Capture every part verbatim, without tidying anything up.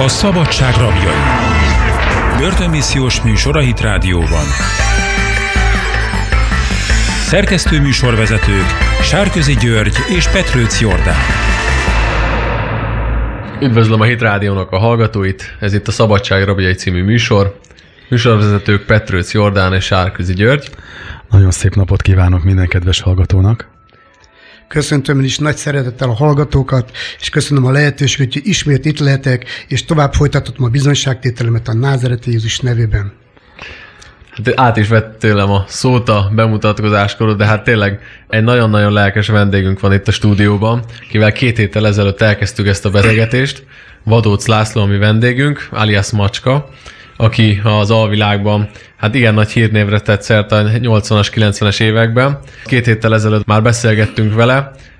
A Szabadság Rabjai. Börtönmissziós műsor a Hit Rádióban. Szerkesztő műsorvezetők Sárközi György és Petrőcz Jordán. Üdvözlöm a Hit Rádiónak a hallgatóit, ez itt a Szabadság Rabjai című műsor. Műsorvezetők Petrőcz Jordán és Sárközi György. Nagyon szép napot kívánok minden kedves hallgatónak. Köszöntöm is nagy szeretettel a hallgatókat, és köszönöm a lehetőséget, hogy ismét itt lehetek, és tovább folytatom a bizonyságtételemet a názareti Jézus nevében. Hát át is vett tőlem a szót a bemutatkozáskor, de hát tényleg egy nagyon-nagyon lelkes vendégünk van itt a stúdióban, kivel két héttel ezelőtt elkezdtük ezt a beszélgetést. Vadócz László a mi vendégünk, alias Macska, aki az alvilágban hát igen nagy hírnévre tett szert a nyolcvanas, kilencvenes években. Két héttel ezelőtt már beszélgettünk vele,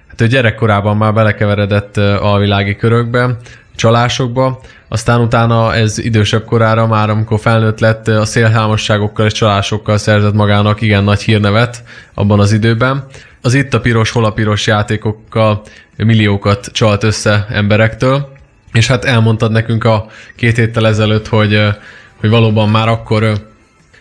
hát ő gyerekkorában már belekeveredett alvilági körökbe, csalásokba, aztán utána ez idősebb korára már, amikor felnőtt lett, a szélhámosságokkal és csalásokkal szerzett magának igen nagy hírnevet abban az időben. Az itt a piros, hol a piros játékokkal milliókat csalt össze emberektől, és hát elmondtad nekünk a két héttel ezelőtt, hogy hogy valóban már akkor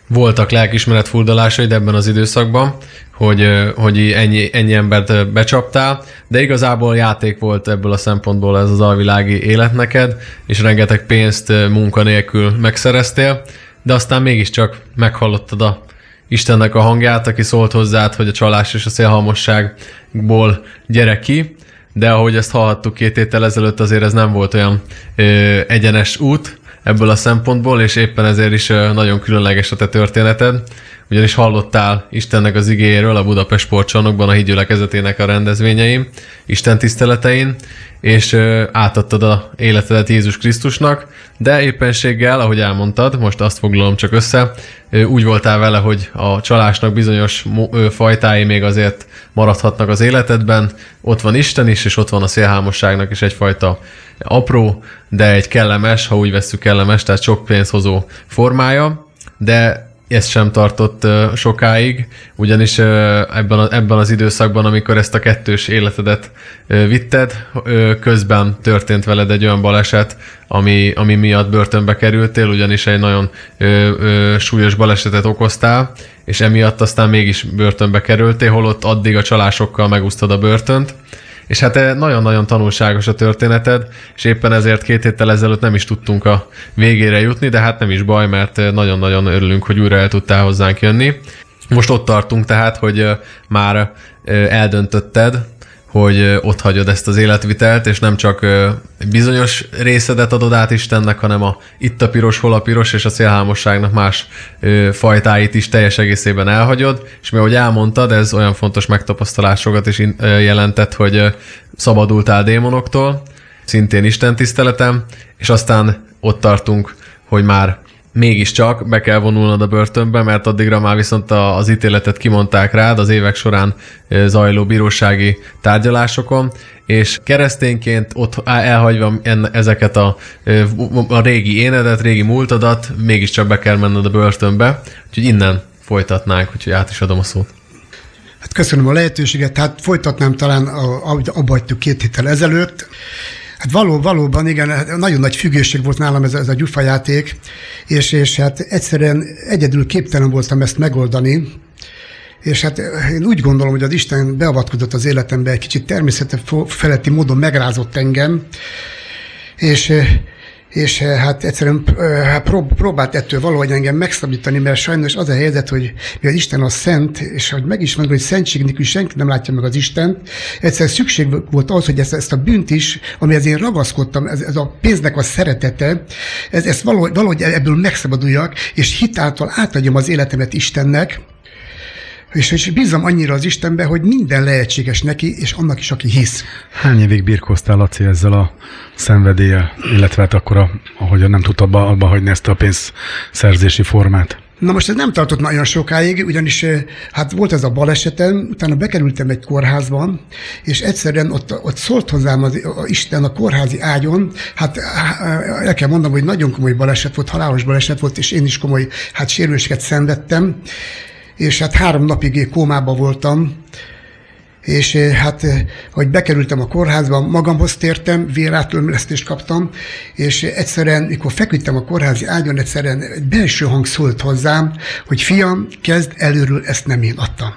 voltak lelkiismeret furdalásai ebben az időszakban, hogy, hogy ennyi, ennyi embert becsaptál, de igazából játék volt ebből a szempontból ez az alvilági élet neked, és rengeteg pénzt munka nélkül megszereztél, de aztán mégiscsak meghallottad a Istennek a hangját, aki szólt hozzád, hogy a csalás és a szélhalmosságból gyere ki, de ahogy ezt hallhattuk két héttel ezelőtt, azért ez nem volt olyan ö, egyenes út ebből a szempontból, és éppen ezért is nagyon különleges a te történeted, ugyanis hallottál Istennek az igéjéről a Budapest Sportcsarnokban, a Hit gyülekezetének a rendezvényeim, Isten tiszteletein, és átadtad a életedet Jézus Krisztusnak, de éppenséggel, ahogy elmondtad, most azt foglalom csak össze, úgy voltál vele, hogy a csalásnak bizonyos fajtái még azért maradhatnak az életedben, ott van Isten is, és ott van a szélhámosságnak is egyfajta apró, de egy kellemes, ha úgy vesszük kellemes, tehát sok pénzhozó formája, de ez sem tartott sokáig, ugyanis ebben, ebben az időszakban, amikor ezt a kettős életedet vitted, közben történt veled egy olyan baleset, ami, ami miatt börtönbe kerültél, ugyanis egy nagyon súlyos balesetet okoztál, és emiatt aztán mégis börtönbe kerültél, holott addig a csalásokkal megúsztad a börtönt. És hát nagyon-nagyon tanulságos a történeted, és éppen ezért két héttel ezelőtt nem is tudtunk a végére jutni, de hát nem is baj, mert nagyon-nagyon örülünk, hogy újra el tudtál hozzánk jönni. Most ott tartunk tehát, hogy már eldöntötted, hogy ott hagyod ezt az életvitelt, és nem csak bizonyos részedet adod át Istennek, hanem a itt a piros, hol a piros, és a szélhámosságnak más fajtáit is teljes egészében elhagyod, és mi, ahogy elmondtad, ez olyan fontos megtapasztalásokat is jelentett, hogy szabadultál démonoktól, szintén Isten tiszteletem, és aztán ott tartunk, hogy már mégiscsak be kell vonulnod a börtönbe, mert addigra már viszont az ítéletet kimondták rád az évek során zajló bírósági tárgyalásokon, és keresztényként ott elhagyva ezeket a, a régi énedet, régi múltadat, mégiscsak be kell menned a börtönbe, úgyhogy innen folytatnánk, úgyhogy át is adom a szót. Hát köszönöm a lehetőséget, hát folytatnám talán, abba hagytuk két héttel ezelőtt. Hát való, valóban, igen, nagyon nagy függőség volt nálam ez, ez a gyufajáték, és, és hát egyszerűen egyedül képtelen voltam ezt megoldani, és hát én úgy gondolom, hogy az Isten beavatkozott az életembe, egy kicsit természetfeletti módon megrázott engem, és, és hát egyszerűen próbált ettől valahogy engem megszabadítani, mert sajnos az a helyzet, hogy az Isten a szent, és hogy meg is mondom, hogy szentség nélkül senki nem látja meg az Istent, egyszerűen szükség volt az, hogy ezt, ezt a bűnt is, amihez én ragaszkodtam, ez, ez a pénznek a szeretete, ez, ezt valahogy, valahogy ebből megszabaduljak, és hitáltal átadjam az életemet Istennek, és, és bízom annyira az Istenbe, hogy minden lehetséges neki, és annak is, aki hisz. Hány évig birkóztál, Laci, ezzel a szenvedéllyel, illetve hát akkor, ahogy nem tudtad abba, abba hagyni ezt a pénzszerzési formát? Na most ez nem tartott nagyon sokáig, ugyanis hát volt ez a balesetem, utána bekerültem egy kórházban, és egyszerűen ott, ott szólt hozzám az Isten a kórházi ágyon, hát el kell mondanom, hogy nagyon komoly baleset volt, halálos baleset volt, és én is komoly hát sérüléseket szenvedtem, és hát három napig kómában voltam, és hát, hogy bekerültem a kórházba, magamhoz tértem, vérátölmlesztést kaptam, és egyszerűen, mikor feküdtem a kórházi ágyon, egyszerűen egy belső hang szólt hozzám, hogy fiam, kezd előről, ezt nem én adtam.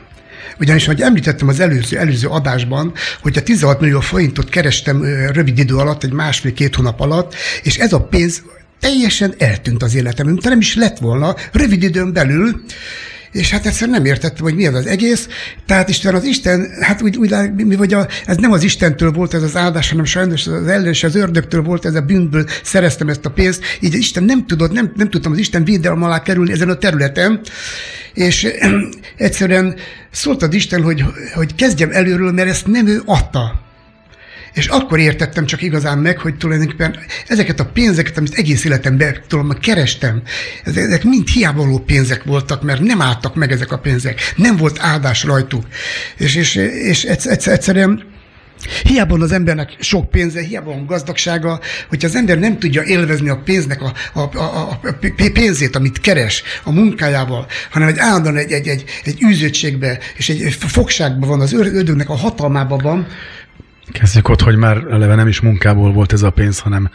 Ugyanis, ahogy említettem az előző, előző adásban, hogy a tizenhat millió forintot kerestem rövid idő alatt, egy másfél-két hónap alatt, és ez a pénz teljesen eltűnt az életemben, de nem is lett volna rövid időn belül, és hát egyszerűen nem értettem, hogy mi az az egész. Tehát Isten, az Isten, hát úgy, úgy mi vagy a, ez nem az Istentől volt ez az áldás, hanem sajnos az ellens, az ördögtől volt, ez a bűnből szereztem ezt a pénzt, így Isten nem tudott, nem, nem tudtam az Isten védelme alá kerülni ezen a területen, és egyszerűen szólt az Isten, hogy, hogy kezdjem előről, mert ezt nem ő adta. És akkor értettem csak igazán meg, hogy tulajdonképpen ezeket a pénzeket, amit egész életemben tudom, kerestem, ezek mind hiávaló pénzek voltak, mert nem álltak meg ezek a pénzek, nem volt áldás rajtuk. És, és, és egyszer, egyszerűen hiába van az embernek sok pénze, hiába van gazdagsága, hogyha az ember nem tudja élvezni a pénznek a, a, a, a pénzét, amit keres a munkájával, hanem egy állandóan egy, egy, egy, egy üzöttségbe és egy fogságban van, az ördögnek a hatalmában van. Kezdjük ott, hogy már eleve nem is munkából volt ez a pénz, hanem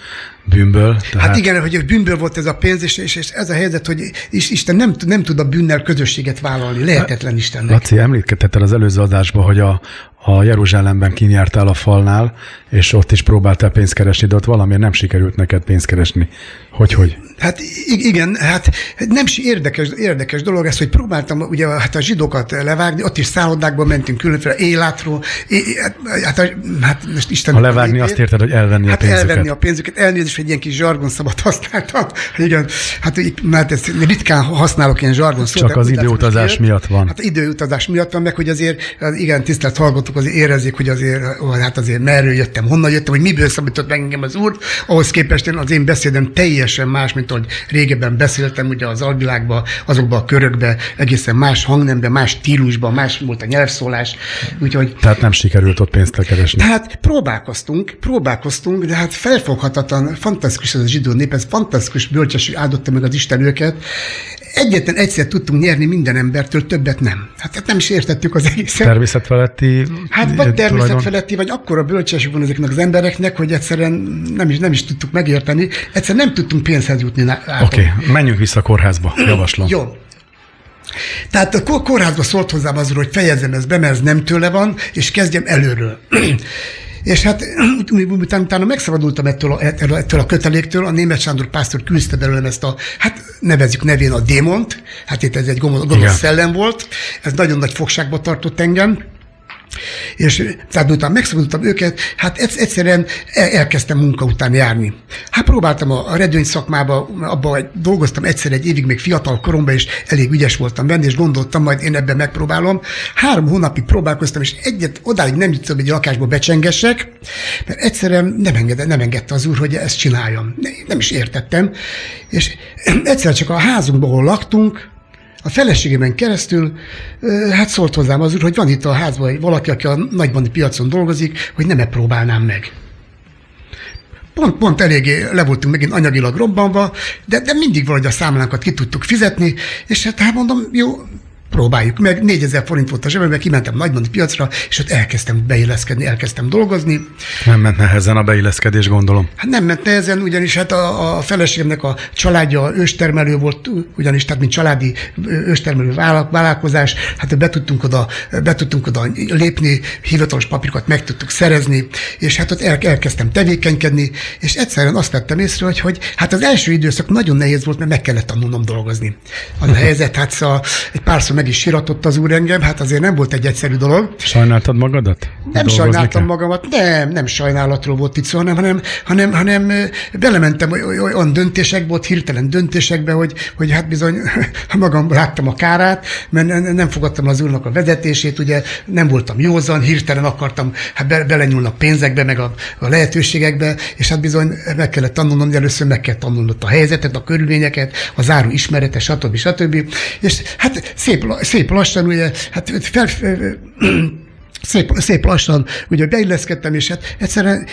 bűnből. Tehát... Hát igen, hogy bűnből volt ez a pénz, és, és, és ez a helyzet, hogy Isten nem, nem tud a bűnnel közösséget vállalni. Lehetetlen Istennek. Laci, említkedted el az előző adásban, hogy a, a Jeruzsálemben kínjártál a falnál, és ott is próbáltál pénzt keresni, de ott valamiért nem sikerült neked pénzt keresni. Hogy, hogy? Hát igen, hát nem is érdekes, érdekes dolog ez, hogy próbáltam ugye hát a zsidókat levágni, ott is szállodákban mentünk különféle élátról. É, hát, hát, hát most Isten... Ha levágni, azt érted, hogy elvenni hát a pénzüket. Elvenni a pénzüket, elnézést, hogy ilyen kis zsargonszabbat használtam. Igen, hát mert ezt ritkán használok ilyen zsargonszót. Csak az időutazás miatt van. Hát időutazás miatt van, meg hogy azért, az igen, tisztelt hallgatók, azért érezzék, hogy azért, hát azért merről jöttem, honnan jöttem, hogy miből szabadított meg engem az Úr, ahhoz képest az én beszédem teljesen más, mint ahogy régebben beszéltem, ugye az alvilágban, azokban a körökben, egészen más hangnemben, más stílusban, más volt a nyelvszólás. Úgyhogy, tehát nem sikerült ott pénzt keresni. Tehát próbálkoztunk, próbálkoztunk, de hát felfoghatatlan, fantasztikus ez a zsidó nép, ez fantasztikus bölcsesség áldotta meg az Isten őket. Egyetlen egyszer tudtunk nyerni minden embertől, többet nem. Hát nem is értettük az egészet. Természetfeletti Hát vagy természetfeletti, vagy akkora bölcsesség van ezeknek az embereknek, hogy egyszerűen nem is, nem is tudtuk megérteni. Egyszerűen nem tudtunk pénzhez jutni. Oké, okay, menjünk vissza a kórházba, javaslom. Jó. Tehát a kórházba szólt hozzám azról, hogy fejezzem ezt be, mert ez nem tőle van, és kezdjem előről. És hát utána, utána megszabadultam ettől a, ettől a köteléktől, a Németh Sándor pásztor küldte belőlem ezt a, hát nevezzük nevén a démont, hát itt ez egy gonosz szellem volt, ez nagyon nagy fogságba tartott engem, és tehát utána megszabadultam őket, hát egyszerűen elkezdtem munka után járni. Hát próbáltam a redőny szakmába, abban dolgoztam egyszer egy évig még fiatal koromban, és elég ügyes voltam benne, és gondoltam, majd én ebben megpróbálom. Három hónapig próbálkoztam, és egyet odáig nem jutottam, hogy egy lakásba becsengessek, mert egyszerűen nem engedte, nem engedte az Úr, hogy ezt csináljam. Nem is értettem. És egyszer csak a házunkban, ahol laktunk, a feleségemen keresztül hát szólt hozzám az Úr, hogy van itt a házban valaki, aki a nagybani piacon dolgozik, hogy nem-e próbálnám meg. Pont, pont eléggé le voltunk megint anyagilag robbanva, de, de mindig valahogy a számlánkat ki tudtuk fizetni, és hát, hát mondom, jó, próbáljuk meg. négyezer forint volt a zsebemben, kimentem nagybani piacra, és ott elkezdtem beilleszkedni, elkezdtem dolgozni. Nem ment nehezen a beilleszkedés, gondolom. Hát nem ment nehezen, ugyanis hát a, a feleségemnek a családja őstermelő volt, ugyanis tehát mint családi őstermelő vállalkozás, hát be tudtunk oda, be tudtunk oda lépni, hivatalos papírokat meg tudtuk szerezni, és hát ott el, elkezdtem tevékenykedni, és egyszerűen azt vettem észre, hogy, hogy hát az első időszak nagyon nehéz volt, mert meg kellett tanulnom dolgozni. Az a helyzet, hát szóval egy párszor meg is síratott az Úr engem, hát azért nem volt egy egyszerű dolog. Sajnáltad magadat? Nem sajnáltam el? magamat, nem, nem sajnálatról volt itt szó, hanem, hanem, hanem, hanem belementem olyan döntésekbe, volt hirtelen döntésekbe, hogy, hogy hát bizony magam láttam a kárát, mert nem fogadtam az Úrnak a vezetését, ugye nem voltam józan, hirtelen akartam hát be, belenyúlni a pénzekbe, meg a, a lehetőségekbe, és hát bizony meg kellett tanulnom, de először meg kell tanulnod a helyzetet, a körülményeket, a záró ismeretet, stb. stb. És hát szép Szép lassan, ugye, hát fel, szép, szép lassan, ugye beilleszkedtem, és hát egyszerűen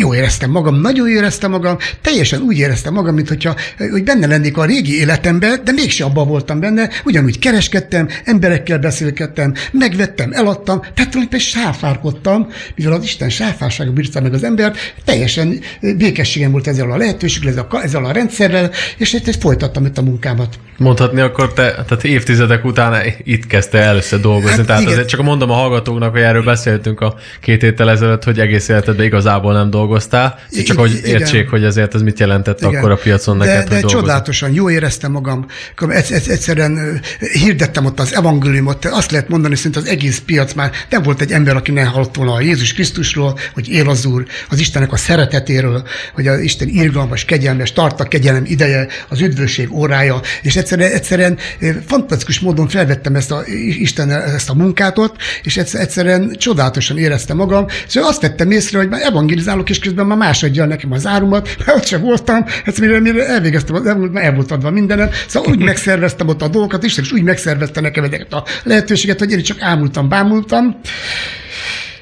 Jó éreztem magam, nagyon éreztem magam, teljesen úgy éreztem magam, mint hogyha, hogy benne lennék a régi életemben, de mégse abban voltam benne, ugyanúgy kereskedtem, emberekkel beszélgettem, megvettem, eladtam, tehát tulajdonképpen sáfárkodtam, mivel az Isten sáfársága bírta meg az embert, teljesen békességem volt ezzel a lehetőséggel, ezzel a, ezzel a rendszerrel, és itt folytattam itt a munkámat. Mondhatni akkor te, tehát évtizedek után itt kezdte először dolgozni, hát tehát igen. Azért csak mondom a hallgatóknak, hogy erről beszéltünk a két héttel ezelőtt, hogy egész életedben igazából nem dolgoz. Osztál, csak hogy értsék, hogy ezért ez mit jelentett igen. Akkor a piacon neked, de, hogy de dolgozom. Csodálatosan, jó éreztem magam. Egyszerűen hirdettem ott az evangéliumot, azt lehet mondani, hogy szinte az egész piac már nem volt egy ember, aki ne hallott volna a Jézus Krisztusról, hogy él az Úr, az Istennek a szeretetéről, hogy az Isten irgalmas, kegyelmes, tart a kegyelem ideje, az üdvösség órája, és egyszerűen, egyszerűen fantasztikus módon felvettem ezt a, Isten, ezt a munkátot, és egyszerűen csodálatosan éreztem magam, és azt vettem észre, hogy már evangelizálok, és közben már másodjal nekem az árumat, mert ott sem voltam, ezt mire, mire elvégeztem, már el volt adva mindenem, szóval úgy megszerveztem ott a dolgokat, Isten is úgy megszervezte nekem ezeket a lehetőséget, hogy én csak ámultam, bámultam.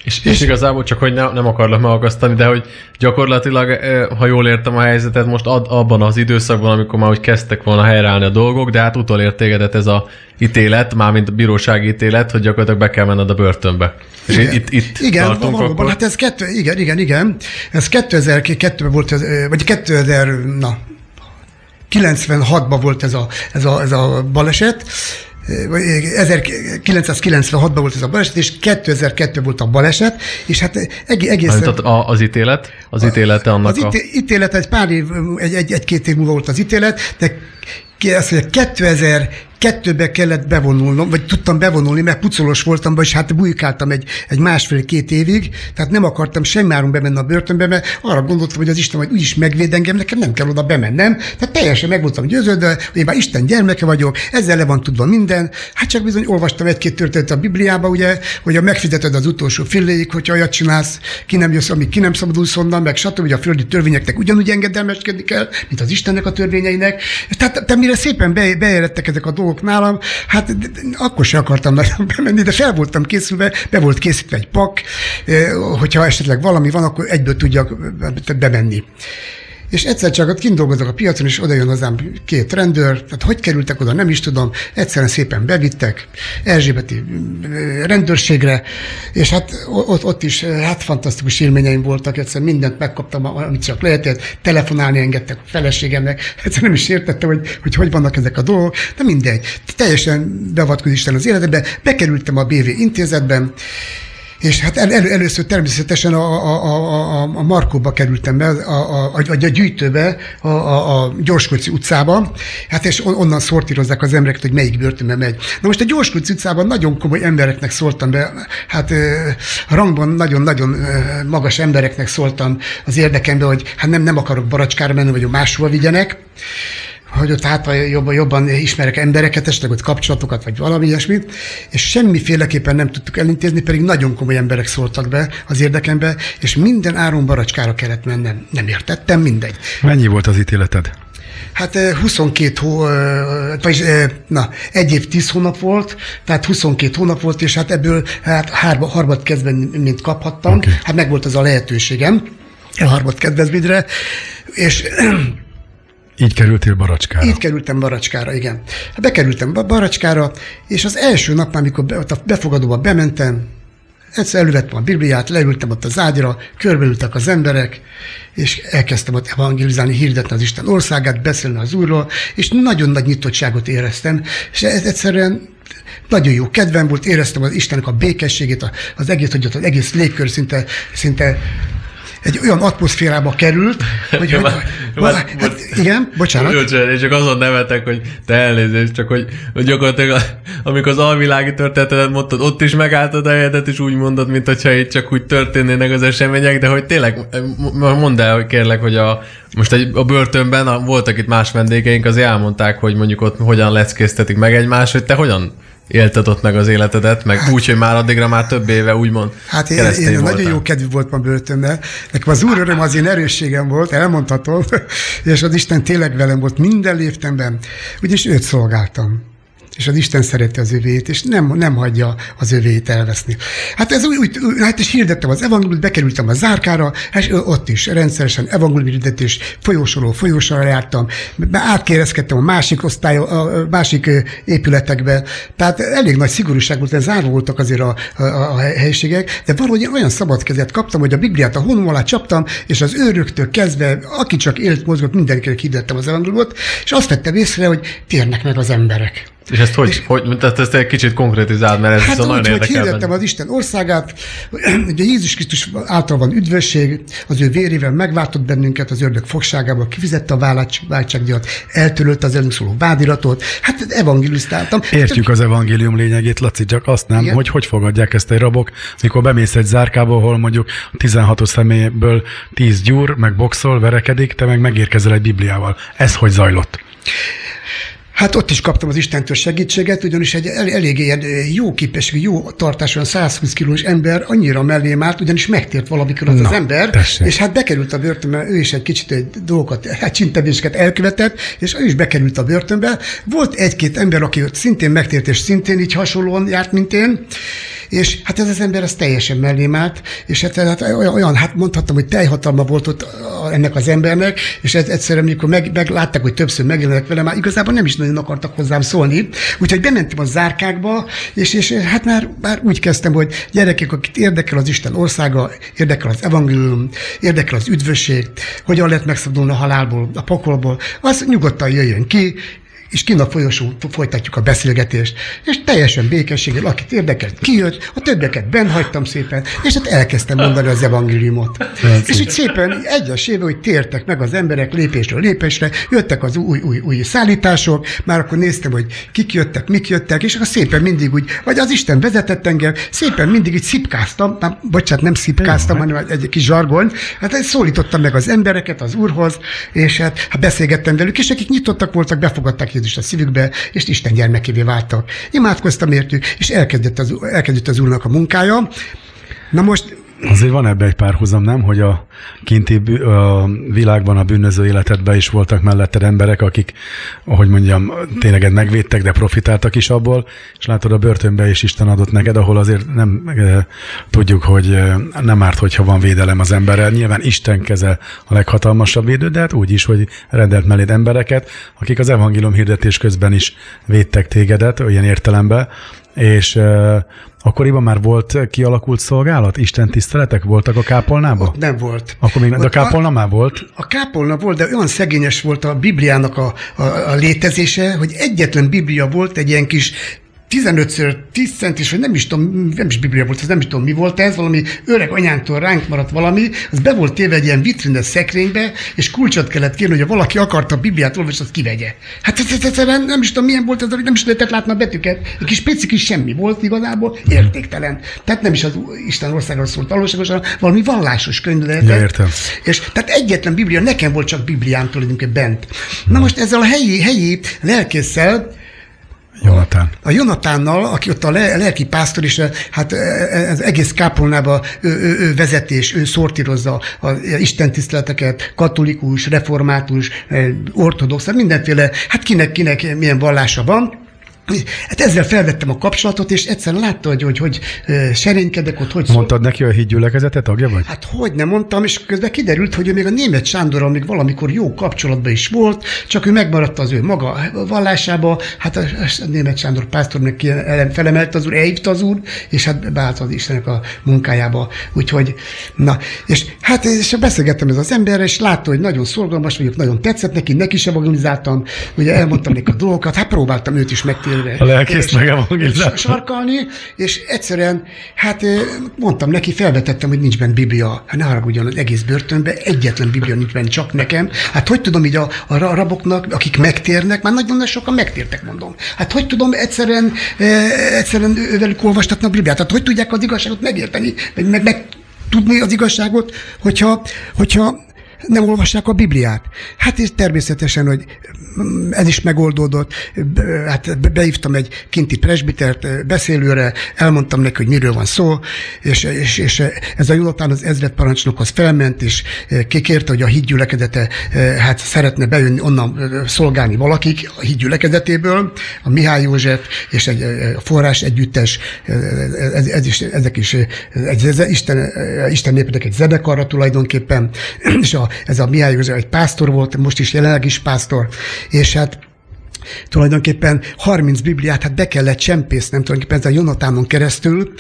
És, és igazából csak, hogy ne, nem akarlak megakasztani, de hogy gyakorlatilag, ha jól értem a helyzetet, most ad, abban az időszakban, amikor már úgy kezdtek volna helyreállni a dolgok, de hát utolért tégedet ez a ítélet, mármint a bírósági ítélet, hogy gyakorlatilag be kell menned a börtönbe. És igen, itt, itt igen, tartunk valóban, akkor. Hát ez kettő, igen, igen, igen. Ez kétezer-kettőben volt, vagy kétezer-kilencvenhatban volt ez a, ez a, ez a baleset, ezerkilencszázkilencvenhatban volt ez a baleset, és kétezer-kettőben volt a baleset, és hát egészen... Hát az ítélet? Az ítélete annak az a... Az ítélet, egy pár év, egy-két egy, egy, év múlva volt az ítélet, de az, hogy kétezer-kettőben kellett bevonulnom, vagy tudtam bevonulni, mert pucolós voltam, és hát bujkáltam egy, egy másfél-két évig, tehát nem akartam semmáron bemenni a börtönbe, mert arra gondoltam, hogy az Isten majd úgyis megvéd engem, nekem nem kell oda bemennem, tehát teljesen meg voltam győződve, hogy én már Isten gyermeke vagyok, ezzel le van tudva minden, hát csak bizony olvastam egy-két történetet a Bibliába, ugye, hogy a megfizeted az utolsó filléig, hogyha olyat csinálsz, ki nem jössz, amíg ki nem szabadulsz onnan, meg stb. Ugye a földi törvényeknek ugyanúgy engedelmeskedni kell, mint az Istennek a törvényeinek. Tehát te mire szépen be, beérettek ezek a dolgok, nálam, hát de, de, akkor sem akartam nagyon bemenni, de fel voltam készülve, be volt készítve egy pak, hogyha esetleg valami van, akkor egyből tudjak bemenni. És egyszer csak ott kint dolgozok a piacon, és oda jön hozzám két rendőr, tehát hogy kerültek oda, nem is tudom, egyszerűen szépen bevittek Erzsébeti rendőrségre, és hát ott, ott is hát fantasztikus élményeim voltak, egyszerűen mindent megkaptam, amit csak lehetett, telefonálni engedtek a feleségemnek, egyszerűen nem is értettem, hogy, hogy hogy vannak ezek a dolgok, de mindegy, teljesen beavatkozik Isten az életembe, bekerültem a bé vé intézetben, és hát el, el, először természetesen a, a, a, a Markóba kerültem be, a, a, a gyűjtőbe, a, a, a Gyorskocsi utcába, hát és on, onnan szortírozzák az embereket, hogy melyik börtönbe megy. Na most a Gyorskocsi utcában nagyon komoly embereknek szóltam be, hát e, rangban nagyon-nagyon e, magas embereknek szóltam az érdekembe, hogy hát nem, nem akarok Baracskára menni, vagy máshova vigyenek, hogy ott hát jobban, jobban ismerek embereket, esetleg ott kapcsolatokat, vagy valami ilyesmit, és semmiféleképpen nem tudtuk elintézni, pedig nagyon komoly emberek szóltak be az érdekembe, és minden áron Baracskára kellett mennem. Nem értettem, mindegy. Mennyi volt az ítéleted? Hát huszonkét hó, vagyis na, egy év tíz hónap volt, tehát huszonkét hónap volt, és hát ebből hát harmad kezben mint kaphattam, okay. Hát meg volt az a lehetőségem, a harmad kedvezményre, és... Így kerültél Baracskára? Így kerültem Baracskára, igen. Bekerültem Baracskára, és az első nap, amikor be, ott a befogadóba bementem, egyszer elővettem a Bibliát, leültem ott az ágyra, körbeültek az emberek, és elkezdtem ott evangelizálni, hirdetni az Isten országát, beszélni az Úrról, és nagyon nagy nyitottságot éreztem, és egyszerűen nagyon jó kedvem volt, éreztem az Istennek a békességét, az egész, hogy ott az egész légkör szinte, szinte egy olyan atmoszférába került, hogy... hogy bár, hát, bár, igen, bocsánat. Bocsánat, csak azon nevetek, hogy te elnézést, csak hogy, hogy gyakorlatilag amikor az alvilági történetet mondtad, ott is megálltad a helyedet, és úgy mondod, mint hogyha itt csak úgy történnének az események, de hogy tényleg, mondd el, kérlek, hogy a, most egy, a börtönben a, voltak itt más vendégeink, azért elmondták, hogy mondjuk ott hogyan leckésztetik meg egymást, hogy te hogyan élted ott meg az életedet, meg hát, úgy, hogy már addigra már több éve úgymond hát én, keresztény én voltam. Nagyon jó kedvű volt ma börtönben. Nekem az Úr öröm az én erősségem volt, elmondhatom, és az Isten tényleg velem volt minden léptemben, úgyis őt szolgáltam. és az Isten szereti az övéit, és nem, nem hagyja az övéit elveszni. Hát ez úgy, úgy hát és hirdettem az evangéliumot, bekerültem a Zárkára, és ott is rendszeresen evangélium hirdetés, folyósorról folyósorra jártam, átkérezkedtem a másik osztály, a másik épületekbe, tehát elég nagy szigorúság volt, zárva voltak azért a, a, a helyiségek, de valahogy olyan szabad kezet kaptam, hogy a Bibliát a honom alá csaptam, és az őröktől kezdve, aki csak élt, mozgott, mindenkinek hirdettem az evangéliumot, és azt vettem észre, hogy térnek meg az emberek. És ezt hogy? És, hogy tehát ezt egy kicsit konkrétizáld, mert ez hát nagyon érdekel. Hát úgy, hogy hirdettem az Isten országát, ugye Jézus Krisztus által van üdvösség, az ő vérével megváltott bennünket, az ördög fogságával kifizette a váltságdíjat, eltörölt az előnk szóló vádiratot, hát evangélizáltam. Értjük az evangélium lényegét, Laci, csak azt nem, igen? hogy hogy fogadják ezt egy rabok, mikor bemész egy zárkába, ahol mondjuk tizenhat személyből tíz gyúr, meg boxol, verekedik, te meg megérkezel egy Bibliával. Ez hogy zajlott? Hát ott is kaptam az Istentől segítséget, ugyanis egy el, elég ilyen jó képességű, jó tartású, százhúsz kilós ember annyira mellém állt, ugyanis megtért valamikor az, az ember, tessék. És hát bekerült a börtönbe, ő is egy kicsit egy dolgokat, hát csintevéseket elkövetett, és ő is bekerült a börtönbe. Volt egy-két ember, aki ott szintén megtért, és szintén így hasonlóan járt, mint én, és hát ez az ember az teljesen mellém állt, és hát, hát olyan, hát mondhattam, hogy teljhatalma volt ott ennek az embernek, és egyszerűen, amikor meg, meglátták, hogy többször megjelenek vele, már igazából nem is nagyon akartak hozzám szólni. Úgyhogy bementem a zárkákba, és, és hát már, már úgy kezdtem, hogy gyerekek, akit érdekel az Isten országa, érdekel az evangélium, érdekel az üdvösség, hogyan lehet megszabadulni a halálból, a pokolból, az nyugodtan jöjjön ki, és kint a folyosón folytatjuk a beszélgetést, és teljesen békességgel, akit érdekelt, kijött, a többeket benn hagytam szépen, és hát elkezdtem mondani az evangéliumot. És úgy szépen egyesével, hogy tértek meg az emberek lépésről lépésre, jöttek az új, új, új szállítások, már akkor néztem, hogy kik jöttek, mik jöttek, és akkor szépen mindig úgy, vagy az Isten vezetett engem, szépen mindig így szipkáztam, már bocsánat, nem szipkáztam, hanem egy kis zsargon, hát szólítottam meg az embereket az Úrhoz, és hát, hát beszélgettem velük, és akik nyitottak voltak, befogadták Jézust a szívükbe, és Isten gyermekévé váltak. Imádkoztam értük, és elkezdett az, elkezdett az Úrnak a munkája. Na most... Azért van ebbe egy párhuzam, nem? Hogy a kinti a világban, a bűnöző életedben is voltak melletted emberek, akik, ahogy mondjam, tényleg megvédtek, de profitáltak is abból, és látod, a börtönbe is Isten adott neked, ahol azért nem e, tudjuk, hogy e, nem árt, hogyha van védelem az emberrel. Nyilván Isten keze a leghatalmasabb védő, de hát úgy is, hogy rendelt melléd embereket, akik az evangélium hirdetés közben is védtek tégedet, olyan értelemben, és e, akkoriban már volt kialakult szolgálat? Isten tiszteletek voltak a kápolnában? Ott nem volt. Akkor még nem, de a kápolna a, már volt? A kápolna volt, de olyan szegényes volt a Bibliának a, a, a létezése, hogy egyetlen Biblia volt, egy ilyen kis tizenötször tíz centis, vagy nem is tudom, nem is Biblia volt, nem is tudom, mi volt ez, valami öreg anyánktól ránk maradt valami, az be volt téve egy ilyen vitrines szekrénybe, és kulcsot kellett kérni, hogyha valaki akarta a Bibliát olvasni, azt kivegye. Hát egyszerűen nem is tudom, milyen volt ez, nem is lehetett látni a betűket, egy kis pici kis semmi volt igazából, értéktelen. Tehát nem is az Isten országáról szólt valóságosan, valami vallásos könyv lehetett. Ja, és tehát egyetlen Biblia, nekem volt csak Bibliám tulajdonképpen bent. Na most ezzel a helyi, helyi lelkésszel, Jonatán. A Jonatánnal, aki ott a lelki pásztor is, hát az egész kápolnába ő, ő, ő vezetés, ő szortírozza az istentiszteleteket, katolikus, református, ortodox, mindenféle, hát kinek-kinek milyen vallása van. Hát ezzel felvettem a kapcsolatot, és egyszerűen látta, hogy hogy, hogy serénykedek ott, hogy... Mondtad szó... neki a hídgyülekezete tagja vagy? Hát hogy nem mondtam, és közben kiderült, hogy ő még a Németh Sándorral még valamikor jó kapcsolatban is volt, csak ő megmaradt az ő maga vallásába, hát a, a Németh Sándor pásztornak felemelt az úr, elhívta az úr, és hát beállt az Istennek a munkájába. Úgyhogy, na, és hát és beszélgettem ez az emberre, és látta, hogy nagyon szorgalmas vagyok, nagyon tetszett neki, neki sem evangelizáltam, ugye elmondtam neki a dolgokat, hát próbáltam őt is megtérni. A lelkész meg evangélizáltam. Sarkalni, és egyszerűen, hát mondtam neki, felvetettem, hogy nincs benne Biblia. Hát ne haragudjon, az egész börtönben egyetlen Biblia nincs benne, csak nekem. Hát hogy tudom így a, a raboknak, akik megtérnek, már nagyon sokan megtértek, mondom. Hát hogy tudom egyszerűen, egyszerűen velük olvastatni a Bibliát? Hát hogy tudják az igazságot megérteni, meg, meg, meg tudni az igazságot, hogyha... hogyha nem olvassák a Bibliát. Hát és természetesen, hogy ez is megoldódott. Hát beívtam egy kinti presbitert beszélőre, elmondtam neki, hogy miről van szó, és, és, és ez a Jonatán az ezredparancsnokhoz felment, és kikérte, hogy a hídgyülekezete hát szeretne bejönni onnan szolgálni valakik a hídgyülekezetéből, a Mihály József és egy a Forrás együttes, ez, ez is, ezek is, ez, ez Isten, Isten népnek egy zenekarra tulajdonképpen, és a, ez a Mihály József egy pásztor volt, most is jelenleg is pásztor, és hát tulajdonképpen harminc Bibliát hát be kellett csempésznem tulajdonképpen ez a Jonatánon keresztül,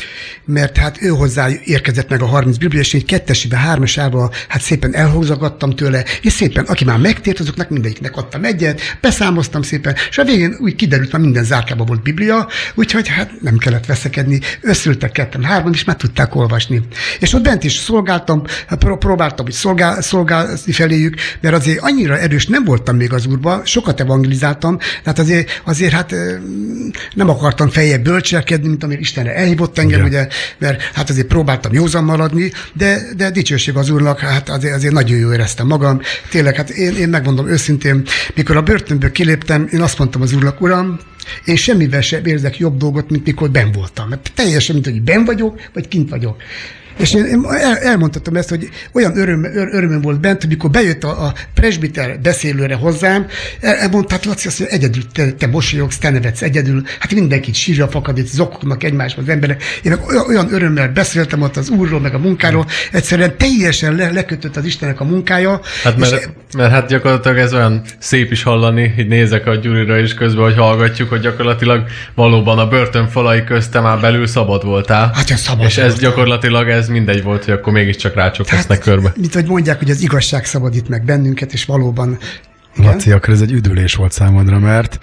mert hát ő hozzá érkezett meg a harminc Biblia, és így kettesibe, hármasával hát szépen elhozzagadtam tőle, és szépen, aki már megtért, azoknak mindegyiknek adtam egyet, beszámoztam szépen, és a végén úgy kiderült, már minden zárkában volt Biblia, úgyhogy hát nem kellett veszekedni, összültek ketten hárman, és már tudták olvasni. És ott bent is szolgáltam, próbáltam, hogy szolgál, szolgálni feléjük, mert azért annyira erős nem voltam még az Úrban, sokat evangelizáltam. Tehát azért, azért hát nem akartam feljebb bölcselkedni, mint amire Istenre elhívott engem, ugye. ugye, mert hát azért próbáltam józan maradni, de, de dicsőség az Úrnak, hát azért, azért nagyon jól éreztem magam. Tényleg, hát én, én megmondom őszintén, mikor a börtönből kiléptem, én azt mondtam az Úrnak, Uram, én semmivel sem érzek jobb dolgot, mint mikor benn voltam. Mert teljesen, mint hogy benn vagyok, vagy kint vagyok. És én elmondhatom ezt, hogy olyan öröm, örömöm volt bent, hogy mikor bejött a, a presbiter beszélőre hozzám, elmondta, hát Laci, azt, hogy egyedül te, te mosolyogsz, te nevetsz egyedül, hát mindenkit sírja fakad, itt zokognak egymásba az emberek. Én olyan, olyan örömmel beszéltem ott az Úrról, meg a munkáról, egyszerűen teljesen le, lekötött az Istennek a munkája. Hát mert, és... mert hát gyakorlatilag ez olyan szép is hallani, így nézek a Gyurira is közben, hogy hallgatjuk, hogy gyakorlatilag valóban a börtön falai köztem már belül szabad voltál. Hát én szabad és voltam. Ez gyakorlatilag ez mindegy volt, hogy akkor mégiscsak rácsokasznak körbe. Mint hogy mondják, hogy az igazság szabadít meg bennünket, és valóban... Igen? Laci, akkor ez egy üdülés volt számodra, mert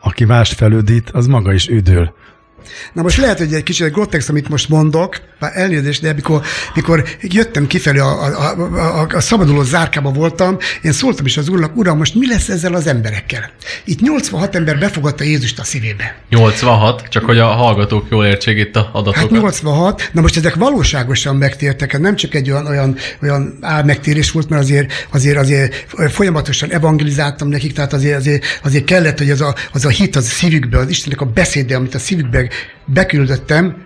aki mást felüdít, az maga is üdül. Na most lehet, hogy egy kicsit grotex, amit most mondok, már elnézést, de mikor, mikor jöttem kifelé, a, a, a, a szabaduló zárkába voltam, én szóltam is az Úrnak, Uram, most mi lesz ezzel az emberekkel? Itt nyolcvanhat ember befogadta Jézust a szívébe. nyolcvanhat? Csak hogy a hallgatók jól értsék itt a adatokat. Hát nyolcvanhat, na most ezek valóságosan megtértek, nem csak egy olyan, olyan, olyan álmegtérés volt, mert azért, azért, azért folyamatosan evangelizáltam nekik, tehát azért, azért, azért kellett, hogy az a, az a hit az a szívükbe, az Istennek a beszéde, amit a szívükbe beküldöttem.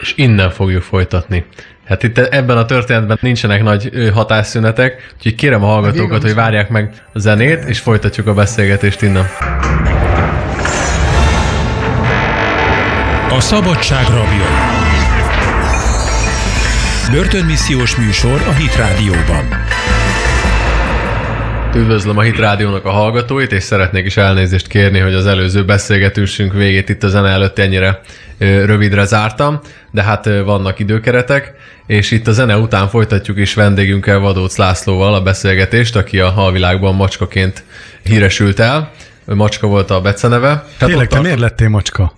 És innen fogjuk folytatni. Hát itt ebben a történetben nincsenek nagy hatásszünetek, úgyhogy kérem a hallgatókat, hogy várják meg a zenét, és folytatjuk a beszélgetést innen. A Szabadság Rabjai. Börtönmissziós műsor a Hit Rádióban. Üdvözlöm a Hit Rádiónak a hallgatóit, és szeretnék is elnézést kérni, hogy az előző beszélgetésünk végét itt a zene előtt ennyire rövidre zártam, de hát vannak időkeretek, és itt a zene után folytatjuk is vendégünkkel, Vadócz Lászlóval a beszélgetést, aki a halvilágban macskaként híresült el. Macska volt a beceneve. Tényleg, te miért lettél macska?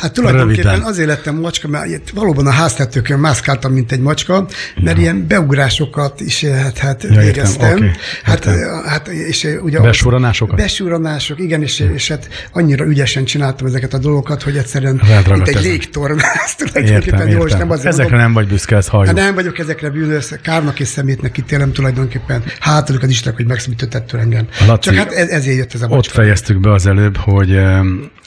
Hát tulajdonképpen röviden. Azért lettem macska, mert itt valóban a háztetőkön mászkáltam, mint egy macska, mert ja. ilyen beugrásokat is hát, hát ja, végeztem. Okay. Hát, hát, és ugye besúranásokat? Besúranások, igen, és, és hát annyira ügyesen csináltam ezeket a dolgokat, hogy egyszerűen mint egy légtornász tulajdonképpen. Értem, értem. Nem azért ezekre mondom, nem vagy büszke, ez halljuk. Hát nem vagyok ezekre bűnös, kárnak és szemétnek ítélem tulajdonképpen. Hátulik az Istenek, hogy megszabadítottattől engem. Laci, csak hát ez, ezért jött ez a macska. Ott fejeztük be az előbb, hogy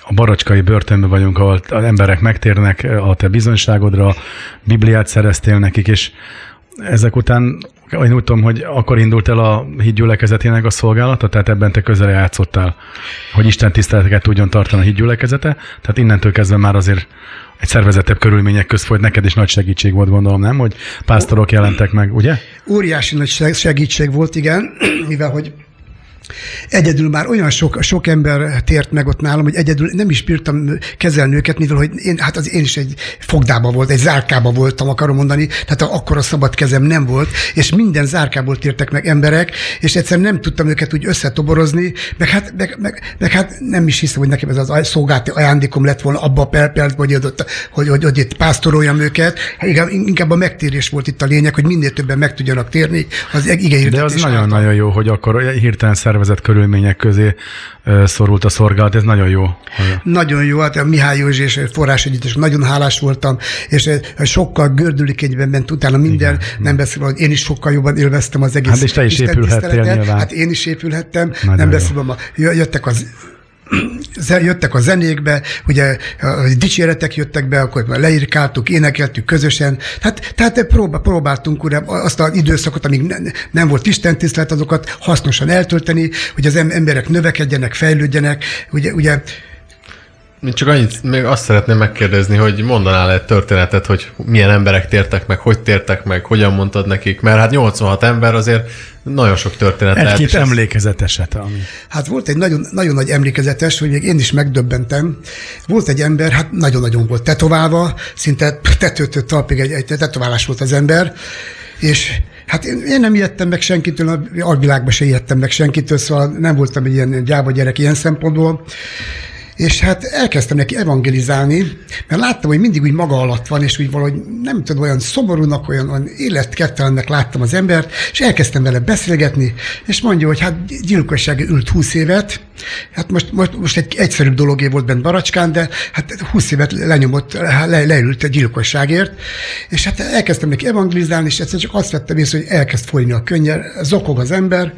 a barackai börtönben vagyunk, ahol az emberek megtérnek a te bizonyságodra, Bibliát szereztél nekik, és ezek után én úgy tudom, hogy akkor indult el a hídgyülekezetének a szolgálata, tehát ebben te közel játszottál, hogy Isten tiszteleteket tudjon tartani a hídgyülekezete, tehát innentől kezdve már azért egy szervezetebb körülmények közt folyt, neked is nagy segítség volt, gondolom, nem? Hogy pásztorok jelentek meg, ugye? Óriási nagy segítség volt, igen, mivel hogy egyedül már olyan sok, sok ember tért meg ott nálam, hogy egyedül nem is bírtam kezelni őket, mivel hogy én, hát az én is egy fogdában volt, egy zárkában voltam, akarom mondani, tehát akkor a szabad kezem nem volt, és minden zárkából tértek meg emberek, és egyszerűen nem tudtam őket úgy összetoborozni, meg hát, meg, meg, meg hát nem is hiszem, hogy nekem ez az szolgálati ajándékom lett volna abba a perpercben, hogy, hogy, hogy, hogy, hogy itt pásztoroljam őket. Hát inkább a megtérés volt itt a lényeg, hogy minél többen meg tudjanak térni az igényirdetés. De az nagyon-nagyon jó, hogy akkor hirtelen szervezett megtervezett körülmények közé szorult a szorgálat, ez nagyon jó. Nagyon jó, hát a Mihály József és Forrás együttes nagyon hálás voltam, és sokkal gördülékenyben ment utána minden, igen, nem beszélve, hogy én is sokkal jobban élveztem az egész. Hát és te is épülhettél nyilván. Hát én is épülhettem, nagyon nem beszélve, jöttek az jöttek a zenékbe, ugye a dicséretek jöttek be, akkor leírkáltuk, énekeltük közösen. Hát, tehát próbál, próbáltunk uram, azt az időszakot, amíg nem, nem volt istentisztelet, azokat hasznosan eltölteni, hogy az emberek növekedjenek, fejlődjenek. Ugye, ugye Én csak annyit, még azt szeretném megkérdezni, hogy mondanál egy történetet, hogy milyen emberek tértek meg, hogy tértek meg, hogyan mondtad nekik, mert hát nyolcvanhat ember azért nagyon sok történet egy lehet. Egy-két emlékezeteset. Ami... Hát volt egy nagyon, nagyon nagy emlékezetes, hogy még én is megdöbbentem. Volt egy ember, hát nagyon-nagyon volt tetoválva, szinte tetőtől talpig egy, egy tetoválás volt az ember, és hát én, én nem ijedtem meg senkitől, alvilágban se ijedtem meg senkitől, szóval nem voltam egy ilyen gyáva gyerek ilyen szempontból. És hát elkezdtem neki evangelizálni, mert láttam, hogy mindig úgy maga alatt van, és úgy valahogy nem tudom, olyan szomorúnak, olyan, olyan életképtelennek láttam az embert, és elkezdtem vele beszélgetni, és mondja, hogy hát gyilkosságon ült húsz évet, hát most, most, most egy egyszerűbb dologé volt bent Baracskán, de hát húsz évet lenyomott, le, leült a gyilkosságért, és hát elkezdtem neki evangelizálni, és egyszerűen csak azt vettem észre, hogy elkezd folyni a könnyen, zokog az ember.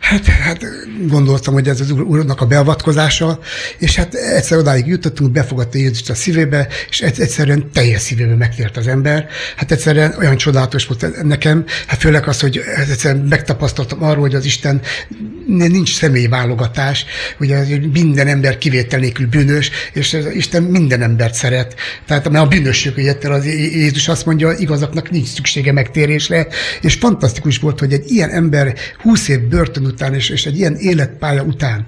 Hát, hát gondoltam, hogy ez az úrnak a beavatkozása, és hát egyszer odáig jutottunk, befogadta Jézust a szívébe, és egyszerűen teljes szívéből megtért az ember. Hát egyszerűen olyan csodálatos volt nekem, hát főleg az, hogy egyszerűen megtapasztaltam arról, hogy az Isten nincs személyválogatás, ugye minden ember kivétel nélkül bűnös, és az Isten minden embert szeret. Tehát a bűnösök, ugye az Jézus azt mondja, igazaknak nincs szüksége megtérésre, és fantasztikus volt, hogy egy ilyen ember húsz év börtön után, és, és egy ilyen életpálya után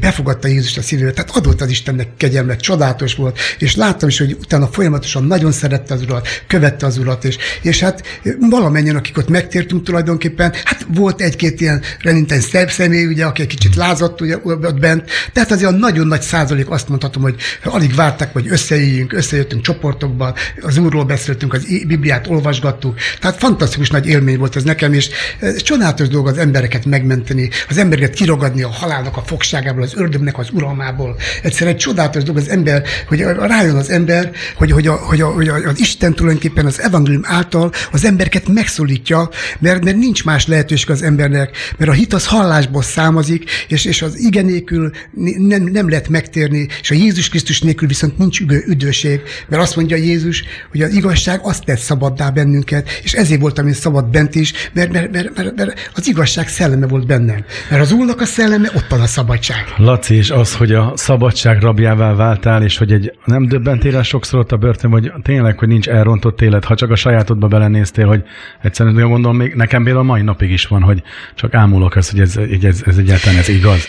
befogadta Jézust a szívébe, tehát adott az Istennek kegyelmet, csodálatos volt, és láttam is, hogy utána folyamatosan nagyon szerette az Urat, követte az Urat, és, és hát valamennyien, akik ott megtértünk tulajdonképpen, hát volt egy-két ilyen renitens szebb személy, ugye, aki egy kicsit lázadt ugye, ott bent, tehát azért a nagyon nagy százalék azt mondhatom, hogy alig várták, hogy összejöjjünk, összejöttünk csoportokban, az Úrról beszéltünk, az Bibliát olvasgattuk, tehát fantasztikus nagy élmény volt ez nekem, és csodálatos dolog az embereket meg menteni, az embereket kiragadni a halálnak a fogságából, az ördögnek az uralmából. Egyszerűen egy csodálatos dolog az ember, hogy rájön az ember, hogy, hogy, a, hogy, a, hogy az Isten tulajdonképpen az evangélium által az embereket megszólítja, mert, mert nincs más lehetőség az embernek, mert a hit az hallásból számozik, és, és az ige nélkül nem, nem lehet megtérni, és a Jézus Krisztus nélkül viszont nincs üdvösség, mert azt mondja Jézus, hogy az igazság azt tett szabaddá bennünket, és ezért voltam én szabad bent is, mert, mert, mert, mert, mert az igazság szelleme volt bennem. Mert az Úrnak a szelleme, ott van a szabadság. Laci, és az, hogy a szabadság rabjává váltál, és hogy egy nem döbbentél el sokszor ott a börtön, hogy tényleg, hogy nincs elrontott élet, ha csak a sajátodba belenéztél, hogy egyszerűen gondolom, még nekem például a mai napig is van, hogy csak ámulok ezt, hogy ez, ez, ez egyáltalán ez igaz.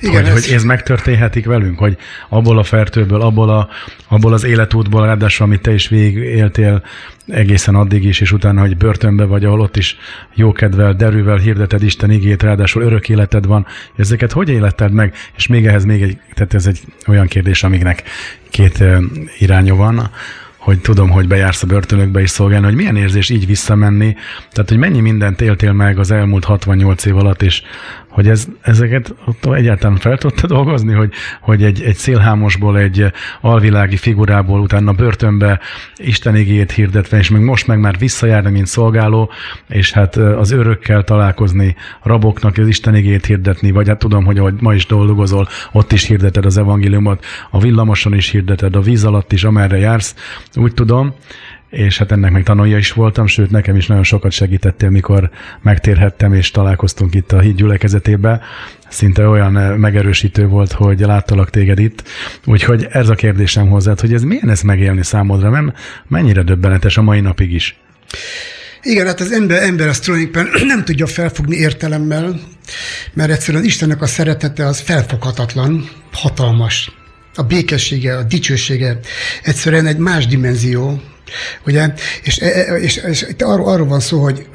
Igen, hogy, ez... hogy ez megtörténhetik velünk, hogy abból a fertőből, abból, a, abból az életútból, ráadásul, amit te is végigéltél egészen addig is, és utána, hogy börtönbe vagy, ahol ott is jókedvel, derűvel hirdeted Isten igét, ráadásul örök életed van. Ezeket hogy életed meg? És még ehhez még egy, tehát ez egy olyan kérdés, amiknek két iránya van, hogy tudom, hogy bejársz a börtönökbe is szolgálni, hogy milyen érzés így visszamenni, tehát hogy mennyi mindent éltél meg az elmúlt hatvannyolc év alatt, és hogy ez, ezeket ott egyáltalán fel tudta dolgozni, hogy, hogy egy, egy szélhámosból, egy alvilági figurából utána börtönbe Isten igéjét hirdetve, és még most meg már visszajárni, mint szolgáló, és hát az őrökkel találkozni, raboknak az Isten igéjét hirdetni, vagy hát tudom, hogy ahogy ma is dolgozol, ott is hirdeted az evangéliumot, a villamoson is hirdeted, a víz alatt is, amerre jársz, úgy tudom, és hát ennek még tanulja is voltam, sőt nekem is nagyon sokat segítettél, mikor megtérhettem, és találkoztunk itt a Hit gyülekezetében. Szinte olyan megerősítő volt, hogy láttalak téged itt. Úgyhogy ez a kérdésem hozzád, hogy ez milyen ez megélni számodra, nem? Mennyire döbbenetes a mai napig is? Igen, hát az ember, ember azt tulajdonképpen nem tudja felfogni értelemmel, mert egyszerűen Istennek a szeretete az felfoghatatlan, hatalmas. A békessége, a dicsősége egyszerűen egy más dimenzió, ugye? És, és, és itt arról, arról van szó, hogy,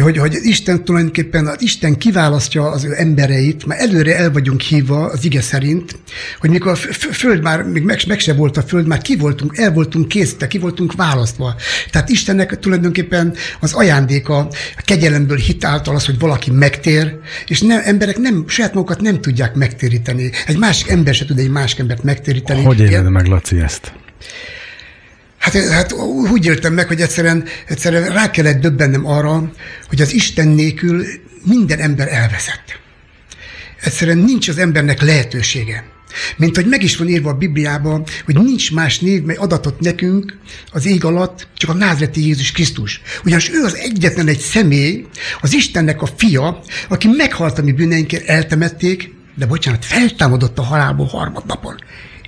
hogy, hogy, hogy Isten tulajdonképpen, az Isten kiválasztja az ő embereit, már előre el vagyunk hívva az ige szerint, hogy mikor a föld már, még meg, meg se volt a föld, már ki voltunk, el voltunk készítve, ki voltunk választva. Tehát Istennek tulajdonképpen az ajándéka a kegyelemből hit által az, hogy valaki megtér, és nem, emberek nem, saját magukat nem tudják megtéríteni. Egy másik ember se tud egy másik embert megtéríteni. Hogy éled meg, Laci, ezt? Hát, hát úgy éltem meg, hogy egyszerűen, egyszerűen rá kellett döbbennem arra, hogy az Isten nélkül minden ember elveszett. Egyszerűen nincs az embernek lehetősége. Mint hogy meg is van írva a Bibliában, hogy nincs más név, mely adatot nekünk az ég alatt, csak a názreti Jézus Krisztus. Ugyanis ő az egyetlen egy személy, az Istennek a fia, aki meghalt a mi bűneinkért, eltemették, de bocsánat, feltámadott a halálból harmadnapon.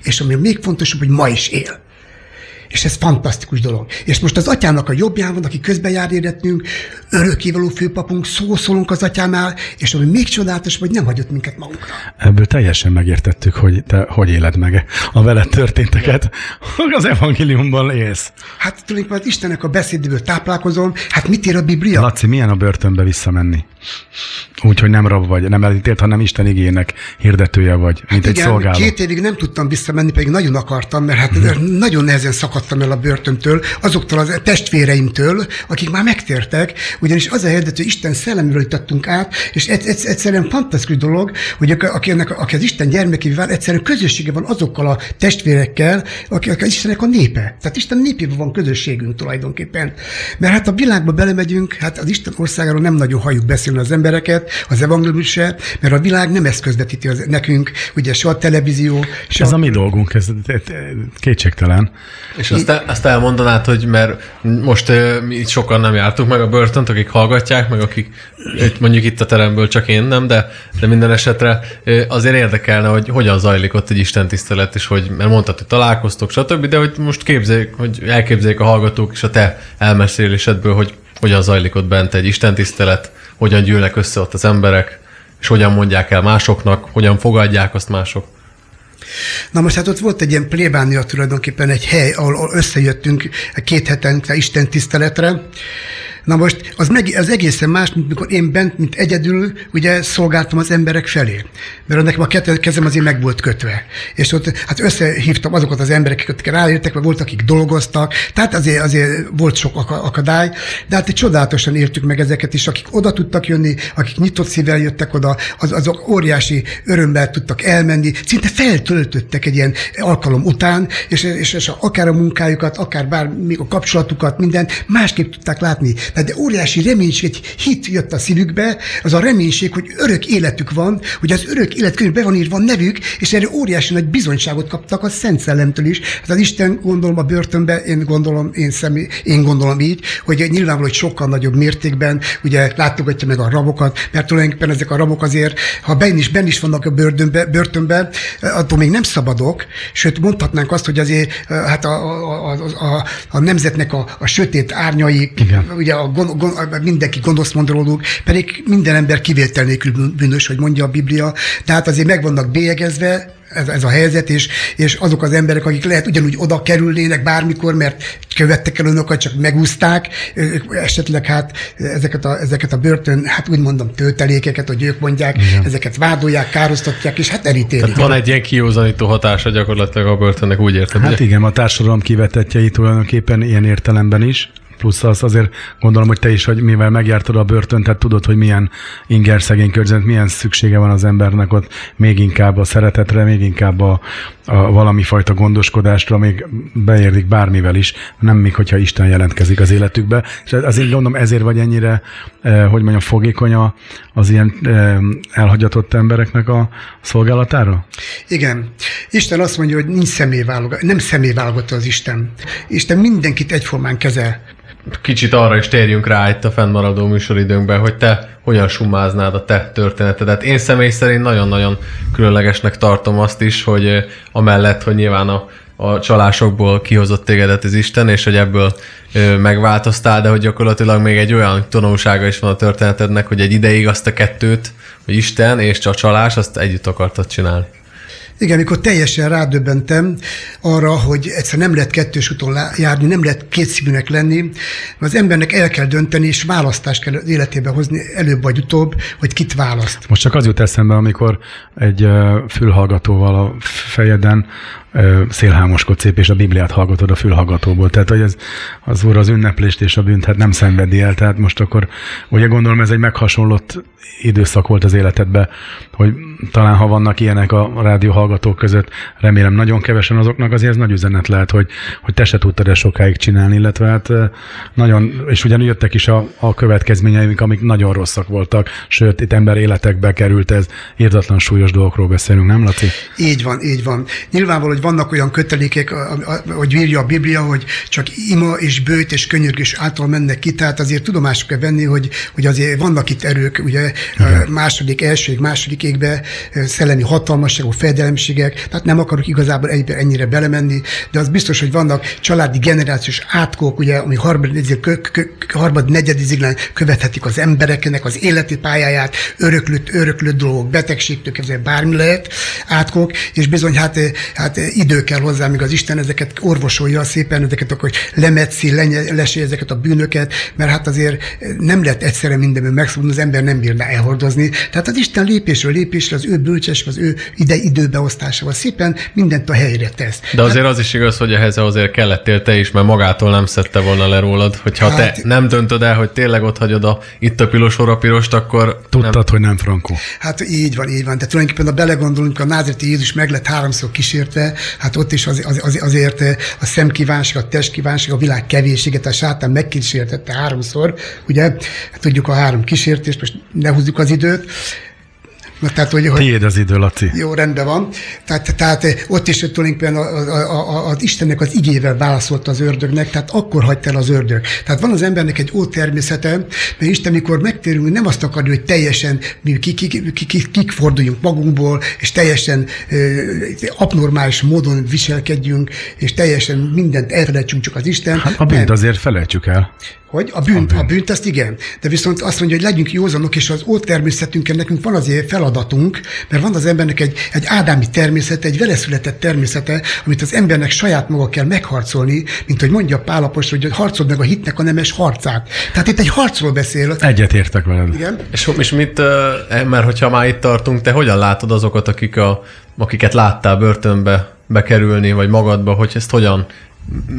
És ami még fontosabb, hogy ma is él. És ez fantasztikus dolog. És most az atyámnak a jobbján van, aki közben jár érettünk, örökkévaló főpapunk, szószólunk az atyámnál, és ami még csodálatos, hogy nem hagyott minket magunkra. Ebből teljesen megértettük, hogy te hogy éled meg a veled történteket, hogy az evangéliumban élsz. Hát tulajdonképpen az Istennek a beszédéből táplálkozom, hát mit ír a Biblia? Laci, milyen a börtönbe visszamenni? Úgyhogy nem rab vagy, nem elítélt, hanem Isten igének hirdetője vagy, hát mint igen, egy szolgáló. Két évig nem tudtam visszamenni, pedig nagyon akartam, mert hát hmm. nagyon nehezen szakadtam el a börtöntől, azoktól a testvéreimtől, akik már megtértek, ugyanis az a hirdető, Isten szelleméről jutottunk át, és egyszerűen fantasztikus dolog, hogy aki, ennek, aki az Isten gyermekévé vál, egyszerűen közössége van azokkal a testvérekkel, akik az Istennek a népe. Tehát Isten népében van közösségünk tulajdonképpen. Mert hát a világba belemegyünk, hát az Isten országáról nem nagyon halljuk beszélni az embereket, az evangélium se, mert a világ nem ezt közvetíti az, nekünk, ugye se a televízió, se ez a... a mi dolgunk, ez kétségtelen. És azt, el, azt elmondanád, hogy mert most uh, mi itt sokan nem jártuk meg a börtönt, akik hallgatják, meg akik itt, mondjuk itt a teremből csak én nem, de, de minden esetre uh, azért érdekelne, hogy hogyan zajlik ott egy istentisztelet, és hogy, mert mondtad, hogy találkoztok, stb., de hogy most képzeljük, hogy elképzeljük a hallgatók és a te elmesélésedből, hogy hogyan zajlik ott bent egy istentisztelet, hogyan gyűlnek össze ott az emberek, és hogyan mondják el másoknak, hogyan fogadják azt mások. Na most hát ott volt egy ilyen plébánia tulajdonképpen egy hely, ahol összejöttünk két hetente Isten tiszteletre. Na most az, meg, az egészen más, mint mikor én bent, mint egyedül, ugye szolgáltam az emberek felé. Mert nekem a kezem azért meg volt kötve. És ott hát összehívtam azokat az embereket, akik ráértek, mert volt, akik dolgoztak, tehát azért, azért volt sok akadály, de hát csodálatosan értük meg ezeket is, akik oda tudtak jönni, akik nyitott szívvel jöttek oda, az, azok óriási örömmel tudtak elmenni, szinte feltöltöttek egy ilyen alkalom után, és, és, és akár a munkájukat, akár bár még a kapcsolatukat, mindent másképp tudták látni. De óriási reménység, hit jött a szívükbe, az a reménység, hogy örök életük van, hogy az örök életkönyvben be van írva nevük, és erre óriási nagy bizonyságot kaptak a Szent Szellemtől is. Hát az Isten, gondolom, a börtönben, én gondolom, én, személy, én gondolom így, hogy nyilvánvaló, hogy sokkal nagyobb mértékben ugye látogatja meg a rabokat, mert tulajdonképpen ezek a rabok azért, ha benn is, benn is vannak a börtönben, börtönben, attól még nem szabadok, sőt mondhatnánk azt, hogy azért hát a, a, a, a, a nemzetnek a, a sötét árnyai, igen. Ugye a Gon, gon, mindenki gonosz mond róluk, pedig minden ember kivétel nélkül bűnös, hogy mondja a Biblia. Tehát azért meg vannak bélyegezve, ez, ez a helyzet, és, és azok az emberek, akik lehet ugyanúgy oda kerülnének bármikor, mert követtek el önöket, csak megúszták, esetleg hát ezeket a, ezeket a börtön, hát úgy mondom, töltelékeket, hogy ők mondják, igen. Ezeket vádolják, károsztatják, és hát elítélik. Tehát van egy ilyen kiózanító hatása gyakorlatilag a börtönnek, úgy értem. Hát ugye? Igen, a társadalom kivetettjei tulajdonképpen ilyen értelemben is. Plusz az azért gondolom, hogy te is, hogy mivel megjártad a börtönt, tehát tudod, hogy milyen inger szegény környezet, milyen szüksége van az embernek ott még inkább a szeretetre, még inkább a, a valami fajta gondoskodásra, még beérdik bármivel is, nem még, hogyha Isten jelentkezik az életükbe. És azért gondolom, ezért vagy ennyire, eh, hogy mondjam, fogékony az ilyen eh, elhagyatott embereknek a szolgálatára? Igen. Isten azt mondja, hogy nincs személyválogat, nem személyválogató az Isten. Isten mindenkit egyformán kezel. Kicsit arra is térjünk rá itt a fennmaradó műsoridőnkben, hogy te hogyan summáznád a te történetedet. Én személy szerint nagyon-nagyon különlegesnek tartom azt is, hogy amellett, hogy nyilván a, a csalásokból kihozott tégedet az Isten, és hogy ebből megváltoztál, de hogy gyakorlatilag még egy olyan tanulsága is van a történetednek, hogy egy ideig azt a kettőt, hogy Isten és a csalás, azt együtt akartad csinálni. Igen, amikor teljesen rádöbbentem arra, hogy egyszer nem lehet kettős úton járni, nem lehet kétszínűnek lenni, mert az embernek el kell dönteni, és választást kell életébe hozni előbb vagy utóbb, hogy kit választ. Most csak az jut eszembe, amikor egy fülhallgatóval a fejeden szélhámoskodsz szép, és a Bibliát hallgatod a fülhallgatóból. Tehát, hogy ez, az Úr az ünneplést és a bűnt hát nem szenvedi el. Tehát most akkor, ugye gondolom, ez egy meghasonlott időszak volt az életedben, hogy talán, ha vannak ilyenek a rádióhallgatók között, remélem nagyon kevesen azoknak, azért ez nagy üzenet lehet, hogy, hogy te se tudtad ezt sokáig csinálni, illetve hát nagyon, és ugyanúgy jöttek is a, a következményeink, amik nagyon rosszak voltak, sőt, itt ember életekbe került ez, írdatlan súlyos dolgokról beszélünk, nem, Laci? Így van, így van. Nyilvánvaló, hogy vannak olyan kötelékek, hogy írja a Biblia, hogy csak ima és bőjt és könyörgés által mennek ki, tehát azért tudomást kell venni, hogy, hogy azért vannak itt erők, ugye igen. Második, elsőig, második égbe szellemi hatalmasságok, fejedelemségek, tehát nem akarok igazából egyben ennyire belemenni, de az biztos, hogy vannak családi generációs átkok, ugye, ami harmad negyediziglen követhetik az embereknek az életi pályáját, öröklött, öröklött dolgok, betegségtől kezdve bármi lehet átkok, és bizony hát, hát idő kell hozzá, míg az Isten ezeket orvosolja szépen, ezeket akkor lemetszi, lesé ezeket a bűnöket, mert hát azért nem lehet egyszerre mindenből megszabadulni, az ember nem bírná elhordozni. Tehát az Isten lépésről lépésre, az ő bölcsessége, az ő ide időbeosztásával szépen mindent a helyre tesz. De azért hát, az is igaz, hogy ehhez azért kellettél te is, mert magától nem szedte volna le rólad, hogyha hát, te nem döntöd el, hogy tényleg ott hagyod a itt a piros, orra pirost, akkor tudtad, nem. Hogy nem frankó. Hát így van, így van. Tehát tulajdonképpen, ha belegondolunk, a názireti Jézus meg lett háromszor kísértve, hát ott is az, az, az, azért a szemkívánság, a testkívánság, a világ kevésséget, a sátán megkísértette háromszor, ugye, tudjuk a három kísértést, most ne húzzuk az időt. Tehát, hogy, tiéd az idő, Laci. Jó, rendben van. Tehát, tehát ott is tulajdonképpen az Istennek az igével válaszolta az ördögnek, tehát akkor hagyta el az ördög. Tehát van az embernek egy ó természete, mert Isten, mikor megtérünk, nem azt akarja, hogy teljesen mi kik, kik, kik, kik forduljunk magunkból, és teljesen ö, abnormális módon viselkedjünk, és teljesen mindent elfelejtsünk, csak az Isten. Hát a bűnt azért felejtsük el. Hogy a bűnt, a bűnt, azt igen. De viszont azt mondja, hogy legyünk józanok, és az ott természetünkkel nekünk van azért feladatunk, mert van az embernek egy, egy ádámi természete, egy veleszületett természete, amit az embernek saját maga kell megharcolni, mint hogy mondja Pál apostol, hogy harcold meg a hitnek a nemes harcát. Tehát itt egy harcról beszél. Egyet értek veled. Igen. És, és mit, mert hogyha már itt tartunk, te hogyan látod azokat, akik a, akiket láttál börtönbe bekerülni, vagy magadba, hogy ezt hogyan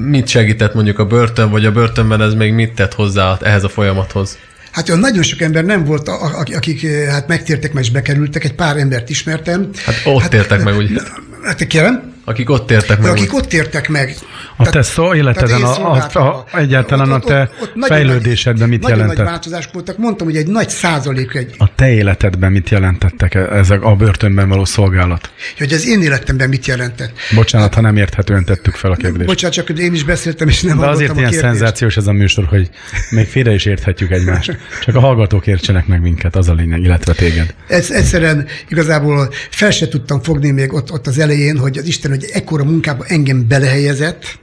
mit segített mondjuk a börtön, vagy a börtönben ez még mit tett hozzá ehhez a folyamathoz? Hát olyan nagyon sok ember nem volt, akik hát megtértek, meg is bekerültek, egy pár embert ismertem. Hát ott hát, tértek meg, ugye? Hát kérem? Akik ott tértek meg. Akik ott tértek meg. A te szó életeden, a, a, a, egyáltalán ott, a te ott, ott fejlődésedben mit nagyon jelentett? Nagyon nagy változások voltak. Mondtam, hogy egy nagy százalék. Egy... A te életedben mit jelentettek ezek a börtönben való szolgálat? Hogy az én életemben mit jelentett? Bocsánat, hát, ha nem érthetően tettük fel a kérdést. Bocsánat, csak én is beszéltem, és nem hallottam a kérdést. De azért ilyen szenzációs ez a műsor, hogy még félre is érthetjük egymást. Csak a hallgatók értsenek meg minket, az a lényeg, illetve téged. Ez, egyszerűen igazából fel se tudtam fogni még ott, ott az elején, hogy az Isten, hogy ekkora munkába engem belehelyezett,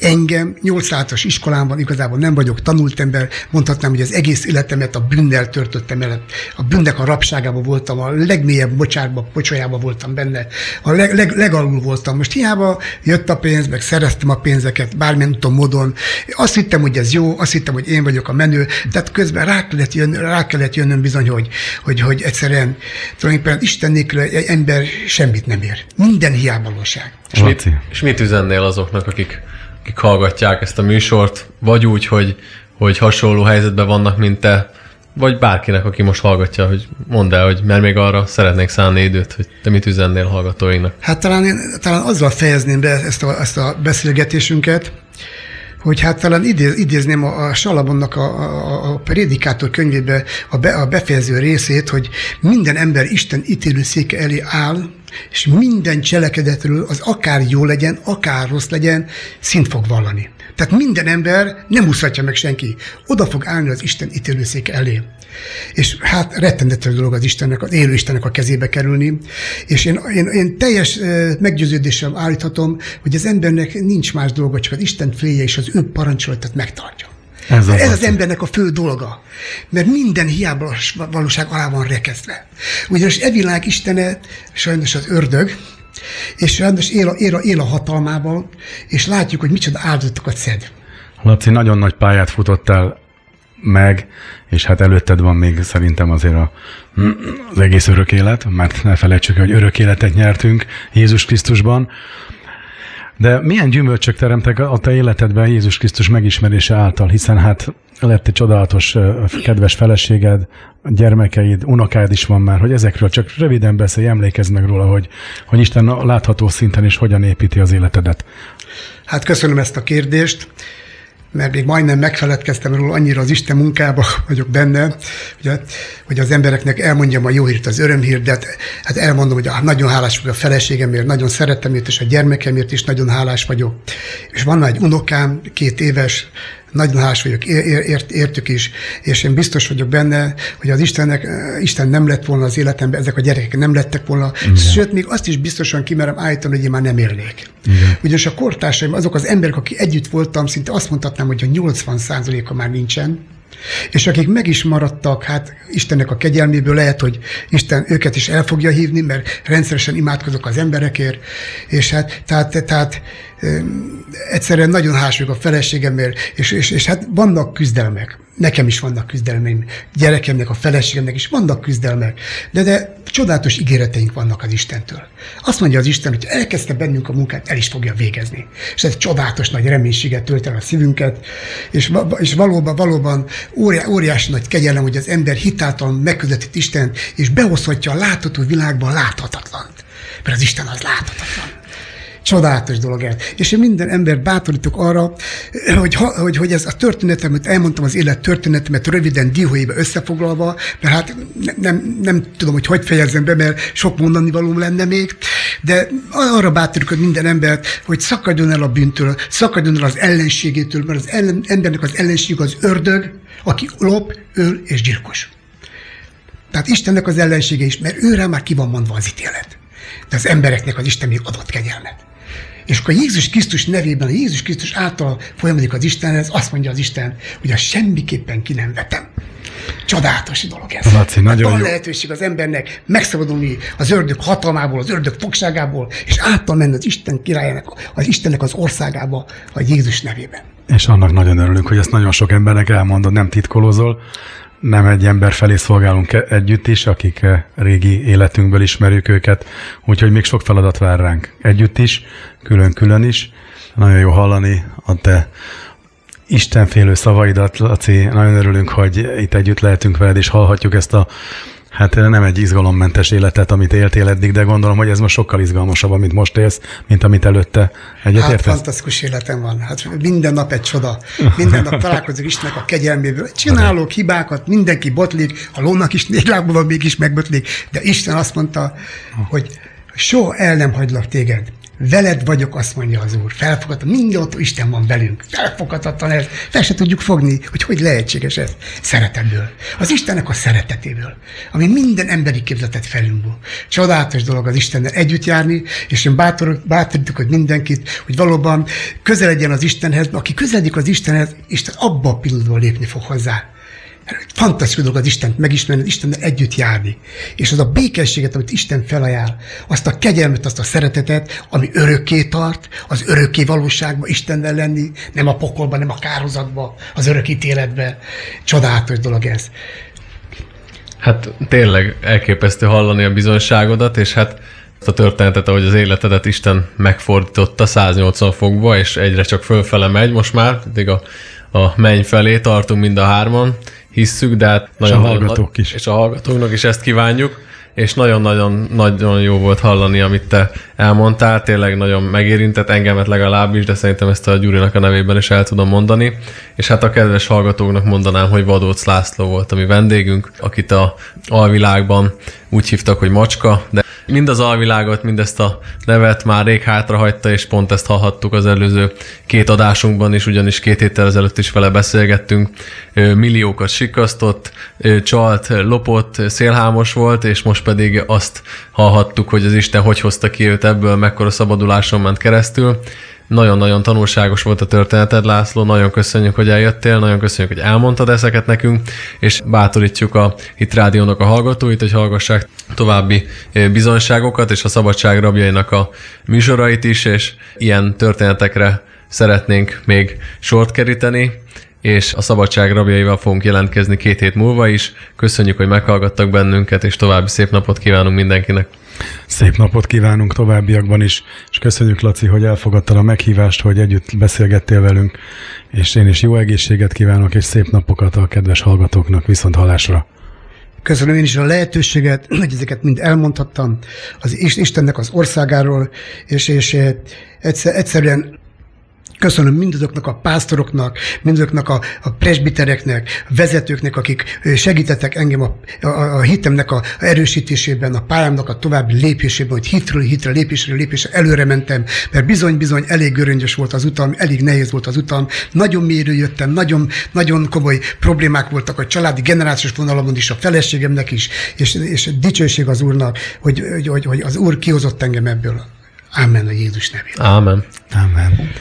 engem, nyolc éves iskolámban igazából nem vagyok tanult ember, mondhatnám, hogy az egész életemet a bűnnel töltöttem el. A bűnnek a rabságában voltam, a legmélyebb bocsárba, pocsolyában voltam benne, a leg, leg, legalul voltam. Most hiába jött a pénz, meg szereztem a pénzeket, bármilyen úton, módon. Azt hittem, hogy ez jó, azt hittem, hogy én vagyok a menő, tehát közben rá kellett, jön, rá kellett jönnöm bizony, hogy, hogy, hogy egyszerűen tulajdonképpen Isten nélkül egy ember semmit nem ér. Minden hiábavalóság. És mit, és mit üzennél azoknak, akik akik hallgatják ezt a műsort, vagy úgy, hogy, hogy hasonló helyzetben vannak, mint te, vagy bárkinek, aki most hallgatja, hogy mondd el, hogy mert még arra szeretnék szánni időt, hogy te mit üzennél hallgatóinak. Hát talán, én, talán azzal fejezném be ezt a, ezt a beszélgetésünket, hogy hát talán idéz, idézném a, a Salomónnak a, a, a Prédikátor könyvébe a, be, a befejező részét, hogy minden ember Isten ítélőszéke elé áll, és minden cselekedetről az akár jó legyen, akár rossz legyen, szint fog vallani. Tehát minden ember nem úszhatja meg senki. Oda fog állni az Isten ítélőszéke elé. És hát rettenetes dolog az Istennek, az élő Istennek a kezébe kerülni. És én, én, én teljes meggyőződéssel állíthatom, hogy az embernek nincs más dolga, csak az Isten félje és az ő parancsolatát megtartja. Ez, ez az embernek a fő dolga, mert minden hiába valóság alá van rekesztve. Ugyanis e világ istene sajnos az ördög, És ráadásul él a, él a, él a hatalmával, és látjuk, hogy micsoda áldozatokat szed. Laci, nagyon nagy pályát futottál meg, és hát előtted van még szerintem azért a, az egész örök élet, mert ne felejtsük, hogy örök életet nyertünk Jézus Krisztusban. De milyen gyümölcsök teremtek a te életedben Jézus Krisztus megismerése által, hiszen hát lett egy csodálatos, kedves feleséged, gyermekeid, unokád is van már, hogy ezekről csak röviden beszélj, emlékezz meg róla, hogy, hogy Isten látható szinten is hogyan építi az életedet. Hát köszönöm ezt a kérdést, mert még majdnem megfeledkeztem róla, annyira az Isten munkába vagyok benne, ugye, hogy az embereknek elmondjam a jó hírt, az örömhírt, de hát elmondom, hogy nagyon hálás vagyok a feleségemért, nagyon szerettem őt, és a gyermekemért is nagyon hálás vagyok. És van egy unokám, két éves, nagyon hálás vagyok, ért, értük is, és én biztos vagyok benne, hogy az Istennek, Isten nem lett volna az életemben, ezek a gyerekek nem lettek volna, igen. Sőt, még azt is biztosan kimerem állítani, hogy én már nem élnék. Igen. Ugyanis a kortársaim, azok az emberek, akik együtt voltam, szinte azt mondhatnám, hogy a nyolcvan százaléka már nincsen, és akik meg is maradtak, hát Istennek a kegyelméből lehet, hogy Isten őket is el fogja hívni, mert rendszeresen imádkozok az emberekért, és hát tehát, tehát egyszerűen nagyon hálás vagyok a feleségemért, és, és, és hát vannak küzdelmek. Nekem is vannak küzdelmeim, gyerekemnek, a feleségemnek is vannak küzdelmek, de, de csodálatos ígéreteink vannak az Istentől. Azt mondja az Isten, hogy elkezdte bennünk a munkát, el is fogja végezni. És ez csodálatos nagy reménységet tölt el a szívünket, és, és valóban, valóban óriá, óriási nagy kegyelem, hogy az ember hitáltal megközelít Istent, és behozhatja a látható világban láthatatlant. Mert az Isten az láthatatlan. Csodálatos dolog ez. És én minden ember bátorítok arra, hogy, hogy, hogy ez a történetemet, elmondtam az élet történetemet röviden dióhéjbe összefoglalva, mert hát nem, nem tudom, hogy hogy fejezzem be, mert sok mondani valóm lenne még, de arra bátorítok minden embert, hogy szakadjon el a bűntől, szakadjon el az ellenségétől, mert az ellen, embernek az ellenség az ördög, aki lop, öl és gyilkos. Tehát Istennek az ellensége is, mert őre már ki van mondva az ítélet. De az embereknek az Isten még adott kegyelmet. És akkor Jézus Krisztus nevében, a Jézus Krisztus által folyamodik az Istenhez, azt mondja az Isten, hogy a semmiképpen ki nem vetem. Csodálatos dolog ez. Laci, nagyon van jó lehetőség az embernek megszabadulni az ördög hatalmából, az ördög fogságából, és által menni az Isten királyának, az Istennek az országába, a Jézus nevében. És annak nagyon örülünk, hogy ezt nagyon sok embernek elmondod, nem titkolózol. Nem egy ember felé szolgálunk együtt is, akik régi életünkből ismerjük őket, úgyhogy még sok feladat vár ránk. Együtt is, külön-külön is. Nagyon jó hallani a te istenfélő szavaidat, Laci. Nagyon örülünk, hogy itt együtt lehetünk veled, és hallhatjuk ezt a, hát nem egy izgalommentes életet, amit éltél eddig, de gondolom, hogy ez most sokkal izgalmasabb, amit most élsz, mint amit előtte. Egyet hát értesz? Fantasztikus életem van. Hát minden nap egy csoda. Minden nap találkozunk Istennek a kegyelméből. Csinálok hibákat, mindenki botlik, a lónak is négy lábban van, mégis megbotlik, de Isten azt mondta, hogy soha el nem hagylak téged. Veled vagyok, azt mondja az Úr. Felfoghatatlan, mindenhol Isten van velünk. Felfoghatatlan ez. Fel se tudjuk fogni, hogy hogy lehetséges ez. Szeretetből. Az Istennek a szeretetéből. Ami minden emberi képzetet felünkből. Csodálatos dolog az Istennel együtt járni, és én bátor, bátorítok, hogy mindenkit, hogy valóban közel legyen az Istenhez, aki közeledik az Istenhez, Isten abba a pillanatban lépni fog hozzá. Fantasztikus dolog az Istent megismerni, az Istennel együtt járni. És az a békességet, amit Isten felajánl, azt a kegyelmet, azt a szeretetet, ami örökké tart, az örökké valóságban Istennel lenni, nem a pokolban, nem a kárhozatban, az örök ítéletben. Csodálatos dolog ez. Hát tényleg elképesztő hallani a bizonságodat, és hát a történetet, ahogy az életedet Isten megfordította száznyolcvan fokba, és egyre csak fölfele megy most már, pedig a a menny felé tartunk mind a hárman, hisszük, de hát és nagyon a hallgatók is. És a hallgatóknak is ezt kívánjuk, és nagyon-nagyon jó volt hallani, amit te elmondtál, tényleg nagyon megérintett engemet legalábbis, de szerintem ezt a Gyurinak a nevében is el tudom mondani, és hát a kedves hallgatóknak mondanám, hogy Vadócz László volt a mi vendégünk, akit a alvilágban úgy hívtak, hogy Macska, de mind az alvilágot, mindezt a nevet már rég hátrahagyta, és pont ezt hallhattuk az előző két adásunkban is, ugyanis két héttel ezelőtt is vele beszélgettünk. Milliókat sikasztott, csalt, lopott, szélhámos volt, és most pedig azt hallhattuk, hogy az Isten hogy hozta ki őt ebből, mekkora szabaduláson ment keresztül. Nagyon-nagyon tanulságos volt a történeted, László, nagyon köszönjük, hogy eljöttél, nagyon köszönjük, hogy elmondtad ezeket nekünk, és bátorítjuk a Hit Rádiónak a hallgatóit, hogy hallgassák további bizonyságokat, és a Szabadság Rabjainak a műsorait is, és ilyen történetekre szeretnénk még sort keríteni, és a Szabadság Rabjaival fogunk jelentkezni két hét múlva is. Köszönjük, hogy meghallgattak bennünket, és további szép napot kívánunk mindenkinek. Szép napot kívánunk továbbiakban is, és köszönjük, Laci, hogy elfogadtad a meghívást, hogy együtt beszélgettél velünk, és én is jó egészséget kívánok, és szép napokat a kedves hallgatóknak, viszont hallásra. Köszönöm én is a lehetőséget, hogy ezeket mind elmondhattam az Istennek az országáról, és, és egyszer, egyszerűen köszönöm mindazoknak a pásztoroknak, mindazoknak a, a presbitereknek, vezetőknek, akik segítettek engem a, a, a hitemnek a erősítésében, a pályámnak a további lépésében, hogy hitről hitre, lépésről lépésre előre mentem, mert bizony-bizony elég göröngyös volt az utam, elég nehéz volt az utam, nagyon mélyről jöttem, nagyon, nagyon komoly problémák voltak a családi generációs vonalon is, a feleségemnek is, és, és dicsőség az Úrnak, hogy, hogy, hogy az Úr kihozott engem ebből. Ámen a Jézus nevében. Ámen. Ámen.